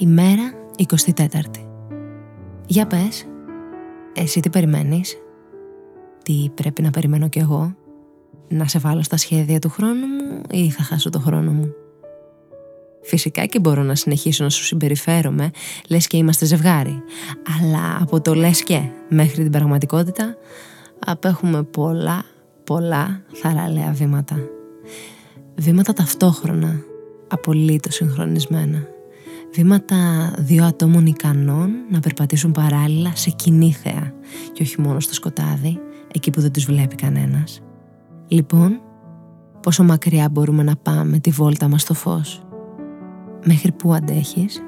Ημέρα 24η. Για πες, εσύ τι περιμένεις? Τι πρέπει να περιμένω κι εγώ? Να σε βάλω στα σχέδια του χρόνου μου ή θα χάσω το χρόνο μου? Φυσικά και μπορώ να συνεχίσω να σου συμπεριφέρομαι, λες και είμαστε ζευγάρι. Αλλά από το λες και μέχρι την πραγματικότητα απέχουμε πολλά θαραλέα βήματα. Βήματα ταυτόχρονα, απολύτως συγχρονισμένα. Βήματα δύο ατόμων ικανών να περπατήσουν παράλληλα σε κοινή θέα και όχι μόνο στο σκοτάδι, εκεί που δεν τους βλέπει κανένας. Λοιπόν, πόσο μακριά μπορούμε να πάμε τη βόλτα μας στο φως? Μέχρι πού αντέχεις?